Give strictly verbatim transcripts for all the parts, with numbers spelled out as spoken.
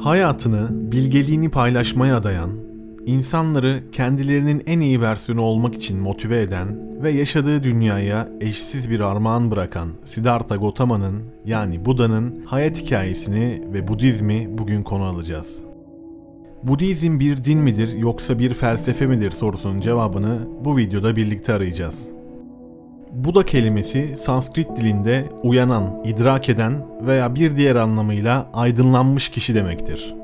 Hayatını, bilgeliğini paylaşmaya adayan, insanları kendilerinin en iyi versiyonu olmak için motive eden ve yaşadığı dünyaya eşsiz bir armağan bırakan Siddhartha Gautama'nın yani Buda'nın hayat hikayesini ve Budizmi bugün konu alacağız. Budizm bir din midir yoksa bir felsefe midir sorusunun cevabını bu videoda birlikte arayacağız. Buda kelimesi Sanskrit dilinde uyanan, idrak eden veya bir diğer anlamıyla aydınlanmış kişi demektir.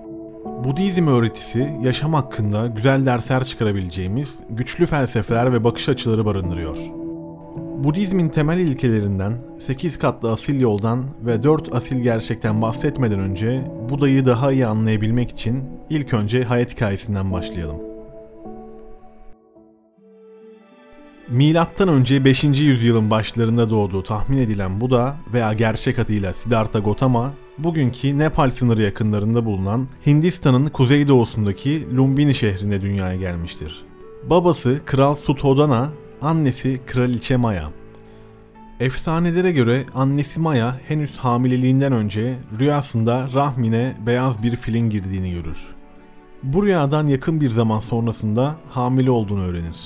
Budizm öğretisi yaşam hakkında güzel dersler çıkarabileceğimiz güçlü felsefeler ve bakış açıları barındırıyor. Budizmin temel ilkelerinden sekiz katlı asil yoldan ve dört asil gerçekten bahsetmeden önce Buda'yı daha iyi anlayabilmek için ilk önce hayat hikayesinden başlayalım. Milattan önce beşinci yüzyılın başlarında doğduğu tahmin edilen Buda veya gerçek adıyla Siddhartha Gautama, bugünkü Nepal sınırı yakınlarında bulunan Hindistan'ın kuzeydoğusundaki Lumbini şehrinde dünyaya gelmiştir. Babası Kral Sudhodana, annesi Kraliçe Maya. Efsanelere göre annesi Maya henüz hamileliğinden önce rüyasında rahmine beyaz bir filin girdiğini görür. Bu rüyadan yakın bir zaman sonrasında hamile olduğunu öğrenir.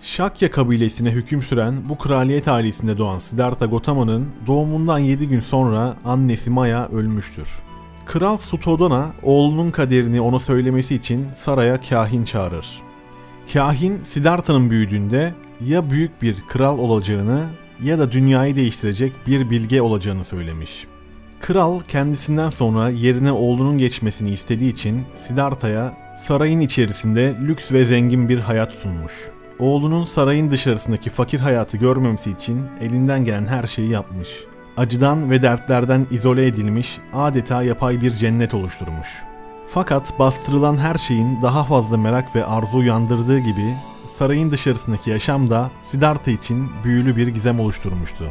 Şakya kabilesine hüküm süren bu kraliyet ailesinde doğan Siddhartha Gautama'nın doğumundan yedi gün sonra annesi Maya ölmüştür. Kral Sudhodana oğlunun kaderini ona söylemesi için saraya kahin çağırır. Kahin Siddhartha'nın büyüdüğünde ya büyük bir kral olacağını ya da dünyayı değiştirecek bir bilge olacağını söylemiş. Kral kendisinden sonra yerine oğlunun geçmesini istediği için Siddhartha'ya sarayın içerisinde lüks ve zengin bir hayat sunmuş. Oğlunun sarayın dışarısındaki fakir hayatı görmemesi için elinden gelen her şeyi yapmış. Acıdan ve dertlerden izole edilmiş, adeta yapay bir cennet oluşturmuş. Fakat bastırılan her şeyin daha fazla merak ve arzu uyandırdığı gibi sarayın dışarısındaki yaşam da Siddhartha için büyülü bir gizem oluşturmuştu.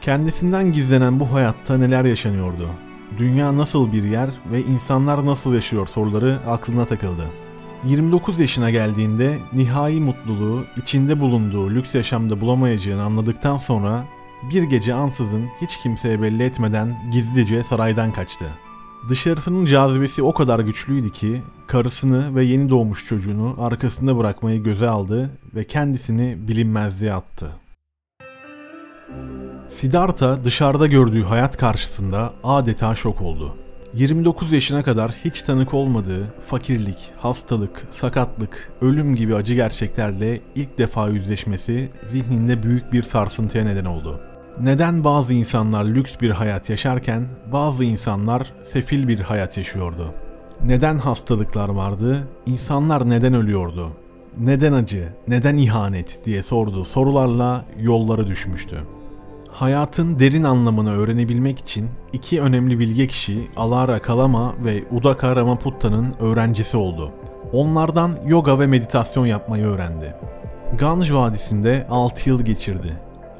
Kendisinden gizlenen bu hayatta neler yaşanıyordu? Dünya nasıl bir yer ve insanlar nasıl yaşıyor soruları aklına takıldı. yirmi dokuz yaşına geldiğinde nihai mutluluğu içinde bulunduğu lüks yaşamda bulamayacağını anladıktan sonra bir gece ansızın hiç kimseye belli etmeden gizlice saraydan kaçtı. Dışarısının cazibesi o kadar güçlüydü ki karısını ve yeni doğmuş çocuğunu arkasında bırakmayı göze aldı ve kendisini bilinmezliğe attı. Siddhartha dışarıda gördüğü hayat karşısında adeta şok oldu. yirmi dokuz yaşına kadar hiç tanık olmadığı fakirlik, hastalık, sakatlık, ölüm gibi acı gerçeklerle ilk defa yüzleşmesi zihninde büyük bir sarsıntıya neden oldu. Neden bazı insanlar lüks bir hayat yaşarken bazı insanlar sefil bir hayat yaşıyordu? Neden hastalıklar vardı? İnsanlar neden ölüyordu? Neden acı, neden ihanet diye sorduğu sorularla yollara düşmüştü. Hayatın derin anlamını öğrenebilmek için iki önemli bilge kişi Alara Kalama ve Udaka Ramaputta'nın öğrencisi oldu. Onlardan yoga ve meditasyon yapmayı öğrendi. Ganj Vadisi'nde altı yıl geçirdi.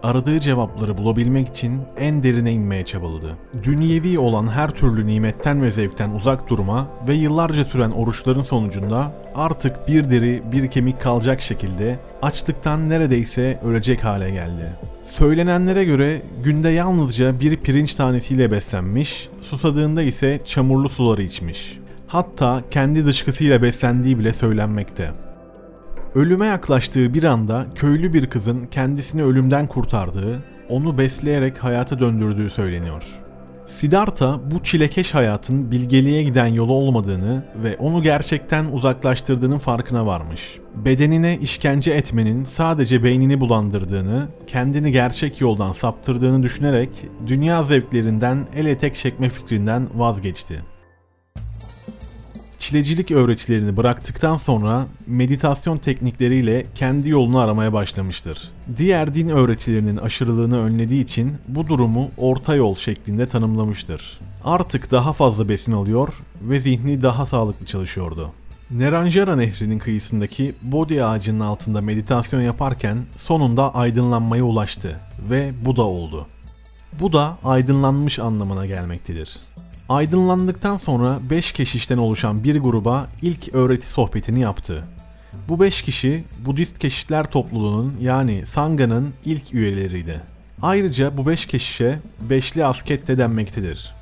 Aradığı cevapları bulabilmek için en derine inmeye çabaladı. Dünyevi olan her türlü nimetten ve zevkten uzak durma ve yıllarca süren oruçların sonucunda artık bir deri bir kemik kalacak şekilde açlıktan neredeyse ölecek hale geldi. Söylenenlere göre günde yalnızca bir pirinç tanesiyle beslenmiş, susadığında ise çamurlu suları içmiş. Hatta kendi dışkısıyla beslendiği bile söylenmekte. Ölüme yaklaştığı bir anda köylü bir kızın kendisini ölümden kurtardığı, onu besleyerek hayata döndürdüğü söyleniyor. Siddhartha bu çilekeş hayatın bilgeliğe giden yolu olmadığını ve onu gerçekten uzaklaştırdığının farkına varmış. Bedenine işkence etmenin sadece beynini bulandırdığını, kendini gerçek yoldan saptırdığını düşünerek dünya zevklerinden el etek çekme fikrinden vazgeçti. Çilecilik öğretilerini bıraktıktan sonra meditasyon teknikleriyle kendi yolunu aramaya başlamıştır. Diğer din öğretilerinin aşırılığını önlediği için bu durumu orta yol şeklinde tanımlamıştır. Artık daha fazla besin alıyor ve zihni daha sağlıklı çalışıyordu. Neranjara nehrinin kıyısındaki Bodhi ağacının altında meditasyon yaparken sonunda aydınlanmaya ulaştı ve Buda oldu. Buda aydınlanmış anlamına gelmektedir. Aydınlandıktan sonra beş keşişten oluşan bir gruba ilk öğreti sohbetini yaptı. Bu beş kişi Budist keşişler topluluğunun yani Sangha'nın ilk üyeleriydi. Ayrıca bu beş keşişe Beşli Asket de denmektedir.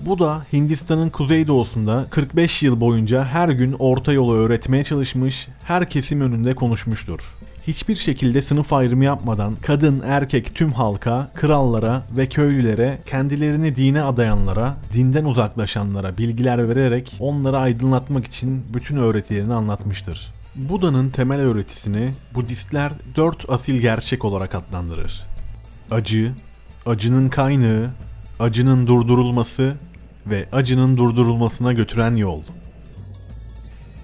Buddha, Hindistan'ın kuzeydoğusunda kırk beş yıl boyunca her gün orta yolu öğretmeye çalışmış, her kesim önünde konuşmuştur. Hiçbir şekilde sınıf ayrımı yapmadan kadın, erkek tüm halka, krallara ve köylülere, kendilerini dine adayanlara, dinden uzaklaşanlara bilgiler vererek onları aydınlatmak için bütün öğretilerini anlatmıştır. Buda'nın temel öğretisini Budistler dört asil gerçek olarak adlandırır. Acı, acının kaynağı, acının durdurulması ve acının durdurulmasına götüren yol.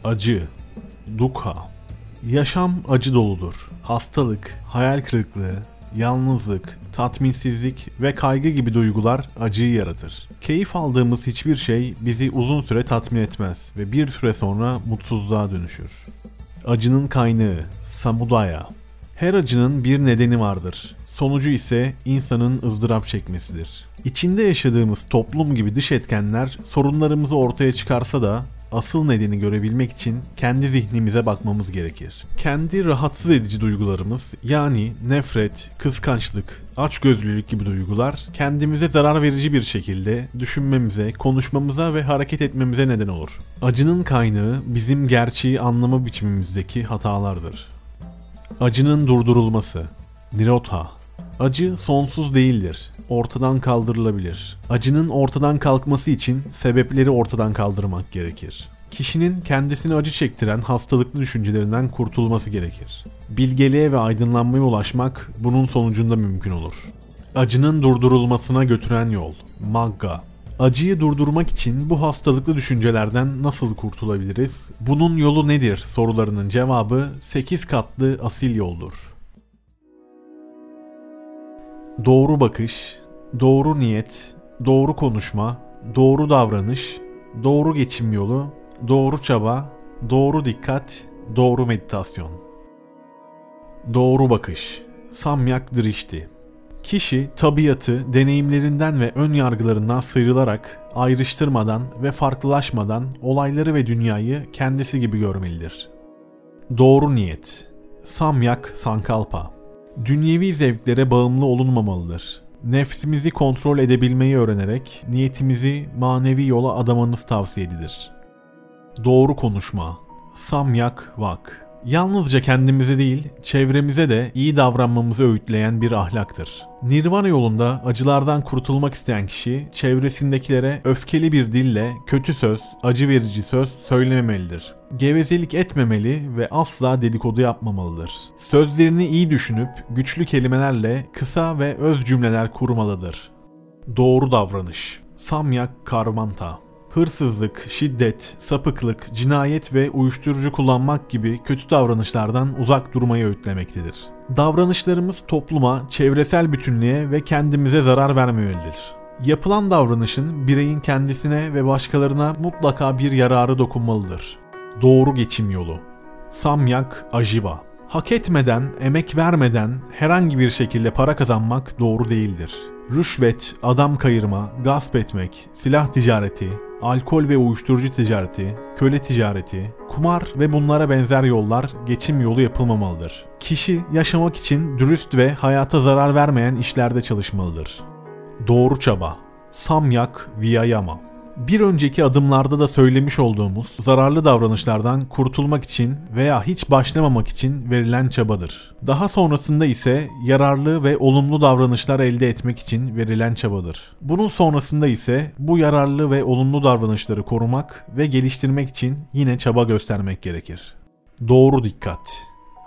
Acı, dukkha. Yaşam acı doludur. Hastalık, hayal kırıklığı, yalnızlık, tatminsizlik ve kaygı gibi duygular acıyı yaratır. Keyif aldığımız hiçbir şey bizi uzun süre tatmin etmez ve bir süre sonra mutsuzluğa dönüşür. Acının kaynağı, samudaya. Her acının bir nedeni vardır. Sonucu ise insanın ızdırap çekmesidir. İçinde yaşadığımız toplum gibi dış etkenler sorunlarımızı ortaya çıkarsa da asıl nedeni görebilmek için kendi zihnimize bakmamız gerekir. Kendi rahatsız edici duygularımız, yani nefret, kıskançlık, açgözlülük gibi duygular kendimize zarar verici bir şekilde düşünmemize, konuşmamıza ve hareket etmemize neden olur. Acının kaynağı bizim gerçeği anlama biçimimizdeki hatalardır. Acının durdurulması. Nirotha. Acı sonsuz değildir. Ortadan kaldırılabilir. Acının ortadan kalkması için sebepleri ortadan kaldırmak gerekir. Kişinin kendisini acı çektiren hastalıklı düşüncelerinden kurtulması gerekir. Bilgeliğe ve aydınlanmaya ulaşmak bunun sonucunda mümkün olur. Acının durdurulmasına götüren yol. Magga. Acıyı durdurmak için bu hastalıklı düşüncelerden nasıl kurtulabiliriz? Bunun yolu nedir sorularının cevabı sekiz katlı asil yoldur. Doğru bakış, doğru niyet, doğru konuşma, doğru davranış, doğru geçim yolu, doğru çaba, doğru dikkat, doğru meditasyon. Doğru bakış, samyak drişti. Kişi tabiatı deneyimlerinden ve ön yargılarından sıyrılarak, ayrıştırmadan ve farklılaşmadan olayları ve dünyayı kendisi gibi görmelidir. Doğru niyet, samyak sankalpa. Dünyevi zevklere bağımlı olunmamalıdır. Nefsimizi kontrol edebilmeyi öğrenerek niyetimizi manevi yola adamanız tavsiye edilir. Doğru konuşma. Samyak Vak. Yalnızca kendimize değil, çevremize de iyi davranmamızı öğütleyen bir ahlaktır. Nirvana yolunda acılardan kurtulmak isteyen kişi, çevresindekilere öfkeli bir dille kötü söz, acı verici söz söylememelidir. Gevezelik etmemeli ve asla dedikodu yapmamalıdır. Sözlerini iyi düşünüp güçlü kelimelerle kısa ve öz cümleler kurmalıdır. Doğru davranış. Samyak Karmanta. Hırsızlık, şiddet, sapıklık, cinayet ve uyuşturucu kullanmak gibi kötü davranışlardan uzak durmayı öğütlemektedir. Davranışlarımız topluma, çevresel bütünlüğe ve kendimize zarar vermemelidir. Yapılan davranışın bireyin kendisine ve başkalarına mutlaka bir yararı dokunmalıdır. Doğru geçim yolu. Samyak Ajiva. Hak etmeden, emek vermeden herhangi bir şekilde para kazanmak doğru değildir. Rüşvet, adam kayırma, gasp etmek, silah ticareti, alkol ve uyuşturucu ticareti, köle ticareti, kumar ve bunlara benzer yollar geçim yolu yapılmamalıdır. Kişi yaşamak için dürüst ve hayata zarar vermeyen işlerde çalışmalıdır. Doğru çaba. Samyak Viyayama. Bir önceki adımlarda da söylemiş olduğumuz zararlı davranışlardan kurtulmak için veya hiç başlamamak için verilen çabadır. Daha sonrasında ise yararlı ve olumlu davranışlar elde etmek için verilen çabadır. Bunun sonrasında ise bu yararlı ve olumlu davranışları korumak ve geliştirmek için yine çaba göstermek gerekir. Doğru dikkat.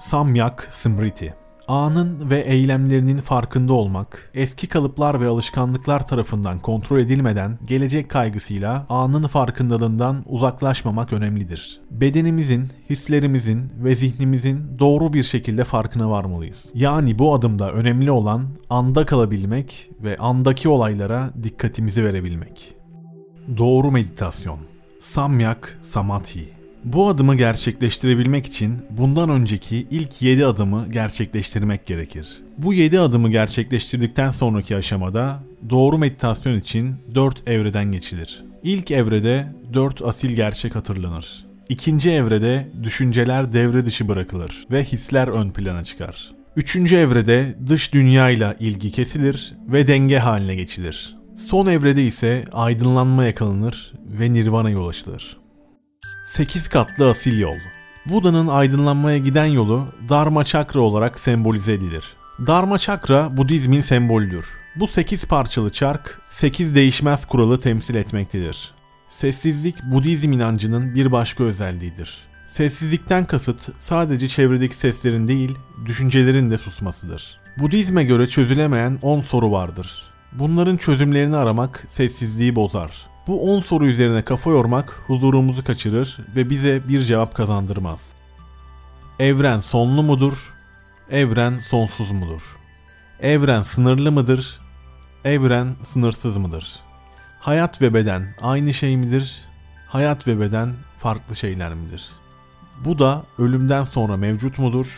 Samyak Simriti. Anın ve eylemlerinin farkında olmak, eski kalıplar ve alışkanlıklar tarafından kontrol edilmeden gelecek kaygısıyla anın farkındalığından uzaklaşmamak önemlidir. Bedenimizin, hislerimizin ve zihnimizin doğru bir şekilde farkına varmalıyız. Yani bu adımda önemli olan anda kalabilmek ve andaki olaylara dikkatimizi verebilmek. Doğru meditasyon. Samyak Samadhi. Bu adımı gerçekleştirebilmek için bundan önceki ilk yedi adımı gerçekleştirmek gerekir. Bu yedi adımı gerçekleştirdikten sonraki aşamada doğru meditasyon için dört evreden geçilir. İlk evrede dört asil gerçek hatırlanır. İkinci evrede düşünceler devre dışı bırakılır ve hisler ön plana çıkar. Üçüncü evrede dış dünyayla ilgi kesilir ve denge haline geçilir. Son evrede ise aydınlanma yakalanır ve Nirvana'ya ulaşılır. sekiz katlı asil yol. Buda'nın aydınlanmaya giden yolu dharma çakra olarak sembolize edilir. Dharma çakra Budizmin sembolüdür. Bu sekiz parçalı çark sekiz değişmez kuralı temsil etmektedir. Sessizlik Budizm inancının bir başka özelliğidir. Sessizlikten kasıt sadece çevredeki seslerin değil, düşüncelerin de susmasıdır. Budizme göre çözülemeyen on soru vardır. Bunların çözümlerini aramak sessizliği bozar. Bu on soru üzerine kafa yormak huzurumuzu kaçırır ve bize bir cevap kazandırmaz. Evren sonlu mudur? Evren sonsuz mudur? Evren sınırlı mıdır? Evren sınırsız mıdır? Hayat ve beden aynı şey midir? Hayat ve beden farklı şeyler midir? Bu da ölümden sonra mevcut mudur?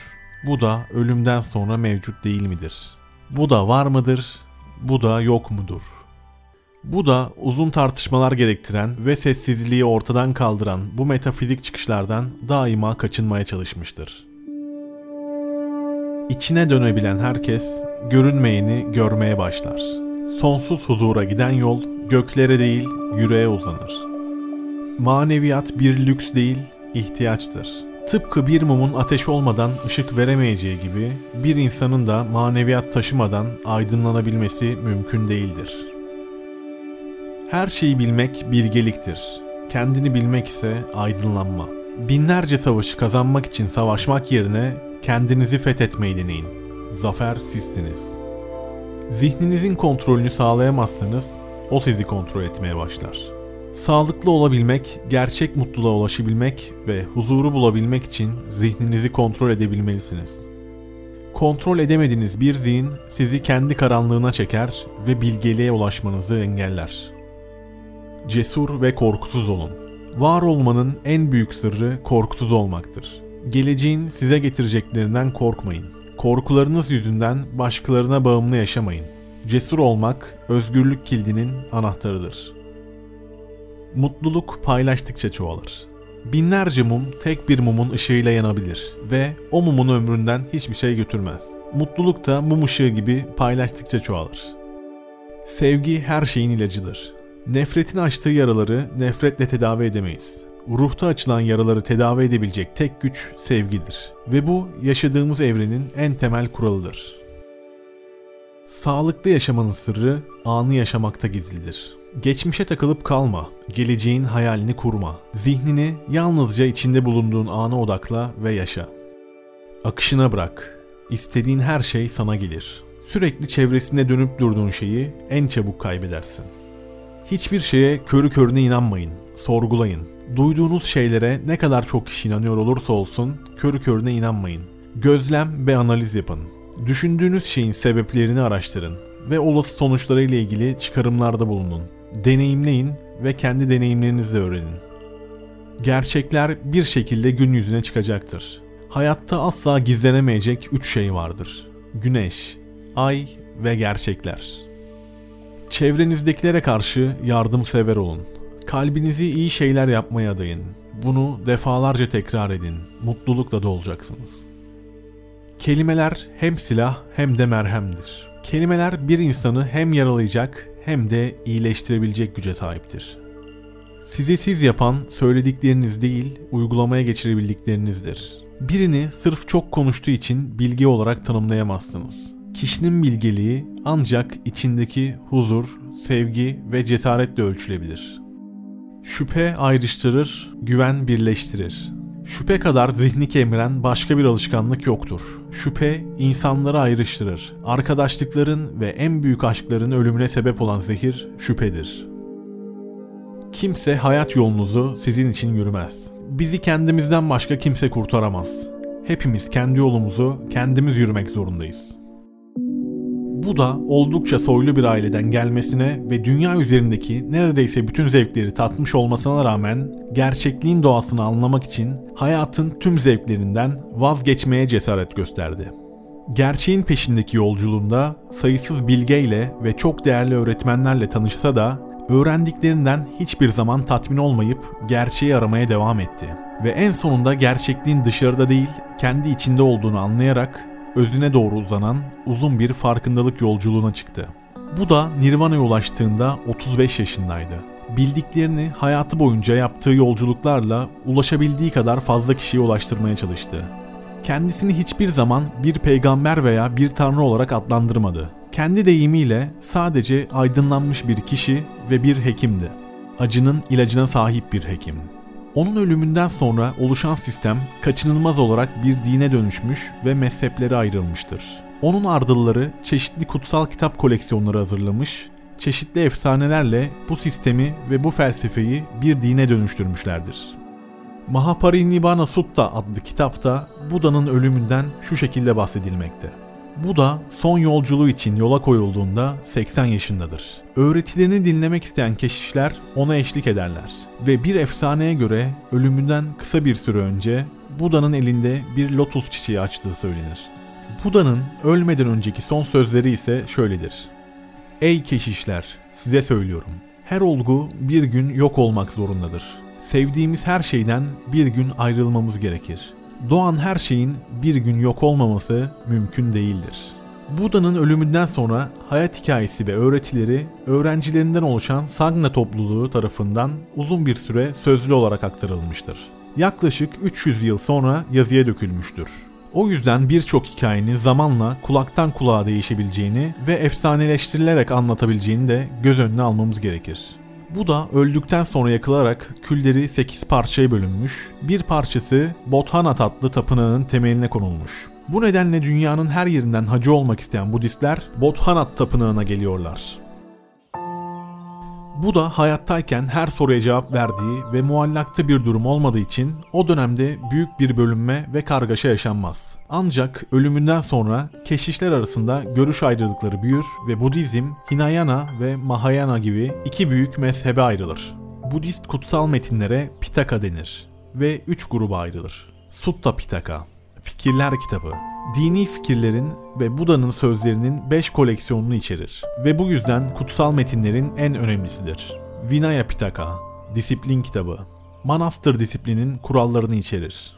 Bu da ölümden sonra mevcut değil midir? Bu da var mıdır? Bu da yok mudur? Bu da uzun tartışmalar gerektiren ve sessizliği ortadan kaldıran bu metafizik çıkışlardan daima kaçınmaya çalışmıştır. İçine dönebilen herkes görünmeyeni görmeye başlar. Sonsuz huzura giden yol göklere değil yüreğe uzanır. Maneviyat bir lüks değil, ihtiyaçtır. Tıpkı bir mumun ateş olmadan ışık veremeyeceği gibi bir insanın da maneviyat taşımadan aydınlanabilmesi mümkün değildir. Her şeyi bilmek bilgeliktir. Kendini bilmek ise aydınlanma. Binlerce savaşı kazanmak için savaşmak yerine kendinizi fethetmeyi deneyin. Zafer sizsiniz. Zihninizin kontrolünü sağlayamazsanız o sizi kontrol etmeye başlar. Sağlıklı olabilmek, gerçek mutluluğa ulaşabilmek ve huzuru bulabilmek için zihninizi kontrol edebilmelisiniz. Kontrol edemediğiniz bir zihin sizi kendi karanlığına çeker ve bilgeliğe ulaşmanızı engeller. Cesur ve korkusuz olun. Var olmanın en büyük sırrı korkusuz olmaktır. Geleceğin size getireceklerinden korkmayın. Korkularınız yüzünden başkalarına bağımlı yaşamayın. Cesur olmak özgürlük kilidinin anahtarıdır. Mutluluk paylaştıkça çoğalır. Binlerce mum tek bir mumun ışığıyla yanabilir ve o mumun ömründen hiçbir şey götürmez. Mutluluk da mum ışığı gibi paylaştıkça çoğalır. Sevgi her şeyin ilacıdır. Nefretin açtığı yaraları nefretle tedavi edemeyiz. Ruhta açılan yaraları tedavi edebilecek tek güç sevgidir ve bu yaşadığımız evrenin en temel kuralıdır. Sağlıklı yaşamanın sırrı anı yaşamakta gizlidir. Geçmişe takılıp kalma, geleceğin hayalini kurma. Zihnini yalnızca içinde bulunduğun ana odakla ve yaşa. Akışına bırak. İstediğin her şey sana gelir. Sürekli çevresine dönüp durduğun şeyi en çabuk kaybedersin. Hiçbir şeye körü körüne inanmayın, sorgulayın. Duyduğunuz şeylere ne kadar çok kişi inanıyor olursa olsun körü körüne inanmayın. Gözlem ve analiz yapın. Düşündüğünüz şeyin sebeplerini araştırın ve olası sonuçlarıyla ilgili çıkarımlarda bulunun. Deneyimleyin ve kendi deneyimlerinizle öğrenin. Gerçekler bir şekilde gün yüzüne çıkacaktır. Hayatta asla gizlenemeyecek üç şey vardır. Güneş, ay ve gerçekler. Çevrenizdekilere karşı yardımsever olun. Kalbinizi iyi şeyler yapmaya adayın. Bunu defalarca tekrar edin. Mutlulukla dolacaksınız. Kelimeler hem silah hem de merhemdir. Kelimeler bir insanı hem yaralayacak hem de iyileştirebilecek güce sahiptir. Sizi siz yapan söyledikleriniz değil, uygulamaya geçirebildiklerinizdir. Birini sırf çok konuştuğu için bilgi olarak tanımlayamazsınız. Kişinin bilgeliği ancak içindeki huzur, sevgi ve cesaretle ölçülebilir. Şüphe ayrıştırır, güven birleştirir. Şüphe kadar zihni kemiren başka bir alışkanlık yoktur. Şüphe insanları ayrıştırır. Arkadaşlıkların ve en büyük aşkların ölümüne sebep olan zehir şüphedir. Kimse hayat yolunuzu sizin için yürümez. Bizi kendimizden başka kimse kurtaramaz. Hepimiz kendi yolumuzu kendimiz yürümek zorundayız. Buda oldukça soylu bir aileden gelmesine ve dünya üzerindeki neredeyse bütün zevkleri tatmış olmasına rağmen gerçekliğin doğasını anlamak için hayatın tüm zevklerinden vazgeçmeye cesaret gösterdi. Gerçeğin peşindeki yolculuğunda sayısız bilgeyle ve çok değerli öğretmenlerle tanışsa da öğrendiklerinden hiçbir zaman tatmin olmayıp gerçeği aramaya devam etti. Ve en sonunda gerçekliğin dışarıda değil kendi içinde olduğunu anlayarak özüne doğru uzanan uzun bir farkındalık yolculuğuna çıktı. Buddha Nirvana'ya ulaştığında otuz beş yaşındaydı. Bildiklerini hayatı boyunca yaptığı yolculuklarla ulaşabildiği kadar fazla kişiye ulaştırmaya çalıştı. Kendisini hiçbir zaman bir peygamber veya bir tanrı olarak adlandırmadı. Kendi deyimiyle sadece aydınlanmış bir kişi ve bir hekimdi. Acının ilacına sahip bir hekim. Onun ölümünden sonra oluşan sistem kaçınılmaz olarak bir dine dönüşmüş ve mezheplere ayrılmıştır. Onun ardılları çeşitli kutsal kitap koleksiyonları hazırlamış, çeşitli efsanelerle bu sistemi ve bu felsefeyi bir dine dönüştürmüşlerdir. Mahaparinibhana Sutta adlı kitapta Buda'nın ölümünden şu şekilde bahsedilmekte. Buda son yolculuğu için yola koyulduğunda seksen yaşındadır. Öğretilerini dinlemek isteyen keşişler ona eşlik ederler. Ve bir efsaneye göre ölümünden kısa bir süre önce Buda'nın elinde bir lotus çiçeği açtığı söylenir. Buda'nın ölmeden önceki son sözleri ise şöyledir. Ey keşişler, size söylüyorum. Her olgu bir gün yok olmak zorundadır. Sevdiğimiz her şeyden bir gün ayrılmamız gerekir. Doğan her şeyin bir gün yok olmaması mümkün değildir. Buda'nın ölümünden sonra hayat hikayesi ve öğretileri öğrencilerinden oluşan Sangha topluluğu tarafından uzun bir süre sözlü olarak aktarılmıştır. Yaklaşık üç yüz yıl sonra yazıya dökülmüştür. O yüzden birçok hikayenin zamanla kulaktan kulağa değişebileceğini ve efsaneleştirilerek anlatabileceğini de göz önüne almamız gerekir. Buda öldükten sonra yakılarak külleri sekiz parçaya bölünmüş, bir parçası Boudhanath adlı tapınağının temeline konulmuş. Bu nedenle dünyanın her yerinden hacı olmak isteyen Budistler Boudhanath Tapınağı'na geliyorlar. Buda hayattayken her soruya cevap verdiği ve muallakta bir durum olmadığı için o dönemde büyük bir bölünme ve kargaşa yaşanmaz. Ancak ölümünden sonra keşişler arasında görüş ayrılıkları büyür ve Budizm, Hinayana ve Mahayana gibi iki büyük mezhebe ayrılır. Budist kutsal metinlere Pitaka denir ve üç gruba ayrılır. Sutta Pitaka, Fikirler Kitabı. Dini fikirlerin ve Buda'nın sözlerinin beş koleksiyonunu içerir ve bu yüzden kutsal metinlerin en önemlisidir. Vinaya Pitaka, Disiplin Kitabı, Manastır Disiplinin kurallarını içerir.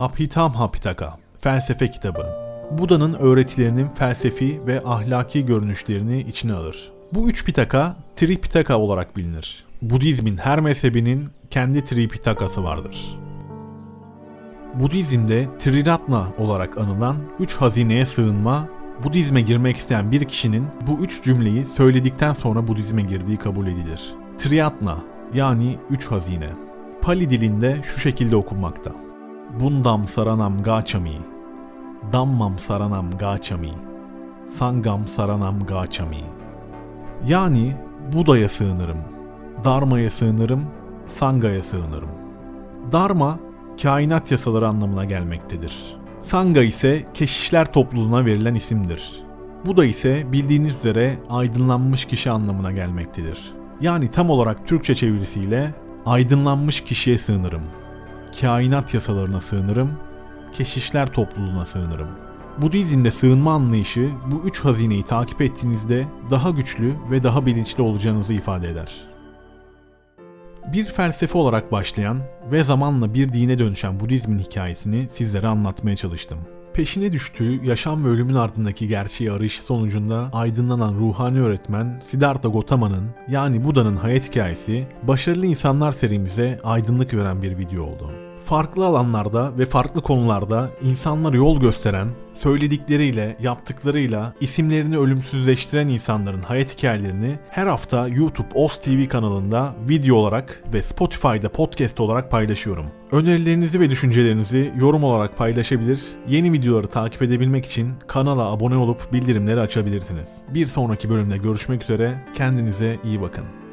Abhitamha Pitaka, Felsefe Kitabı, Buda'nın öğretilerinin felsefi ve ahlaki görünüşlerini içine alır. Bu üç Pitaka, Tripitaka olarak bilinir. Budizmin her mezhebinin kendi Tripitakası vardır. Budizm'de Triratna olarak anılan üç hazineye sığınma, Budizm'e girmek isteyen bir kişinin bu üç cümleyi söyledikten sonra Budizm'e girdiği kabul edilir. Triratna yani üç hazine. Pali dilinde şu şekilde okunmakta. Bundam saranam gacchami, Dhammam saranam gacchami, Sangam saranam gacchami. Yani Buda'ya sığınırım, Dharma'ya sığınırım, Sangha'ya sığınırım. Dharma kainat yasaları anlamına gelmektedir. Sangha ise keşişler topluluğuna verilen isimdir. Buda ise bildiğiniz üzere aydınlanmış kişi anlamına gelmektedir. Yani tam olarak Türkçe çevirisiyle aydınlanmış kişiye sığınırım, kainat yasalarına sığınırım, keşişler topluluğuna sığınırım. Budizm'de sığınma anlayışı bu üç hazineyi takip ettiğinizde daha güçlü ve daha bilinçli olacağınızı ifade eder. Bir felsefe olarak başlayan ve zamanla bir dine dönüşen Budizmin hikayesini sizlere anlatmaya çalıştım. Peşine düştüğü yaşam ve ölümün ardındaki gerçeği arayışı sonucunda aydınlanan ruhani öğretmen Siddhartha Gautama'nın yani Buda'nın hayat hikayesi başarılı insanlar serimize aydınlık veren bir video oldu. Farklı alanlarda ve farklı konularda insanlara yol gösteren, söyledikleriyle, yaptıklarıyla isimlerini ölümsüzleştiren insanların hayat hikayelerini her hafta YouTube O S T V kanalında video olarak ve Spotify'da podcast olarak paylaşıyorum. Önerilerinizi ve düşüncelerinizi yorum olarak paylaşabilir, yeni videoları takip edebilmek için kanala abone olup bildirimleri açabilirsiniz. Bir sonraki bölümde görüşmek üzere, kendinize iyi bakın.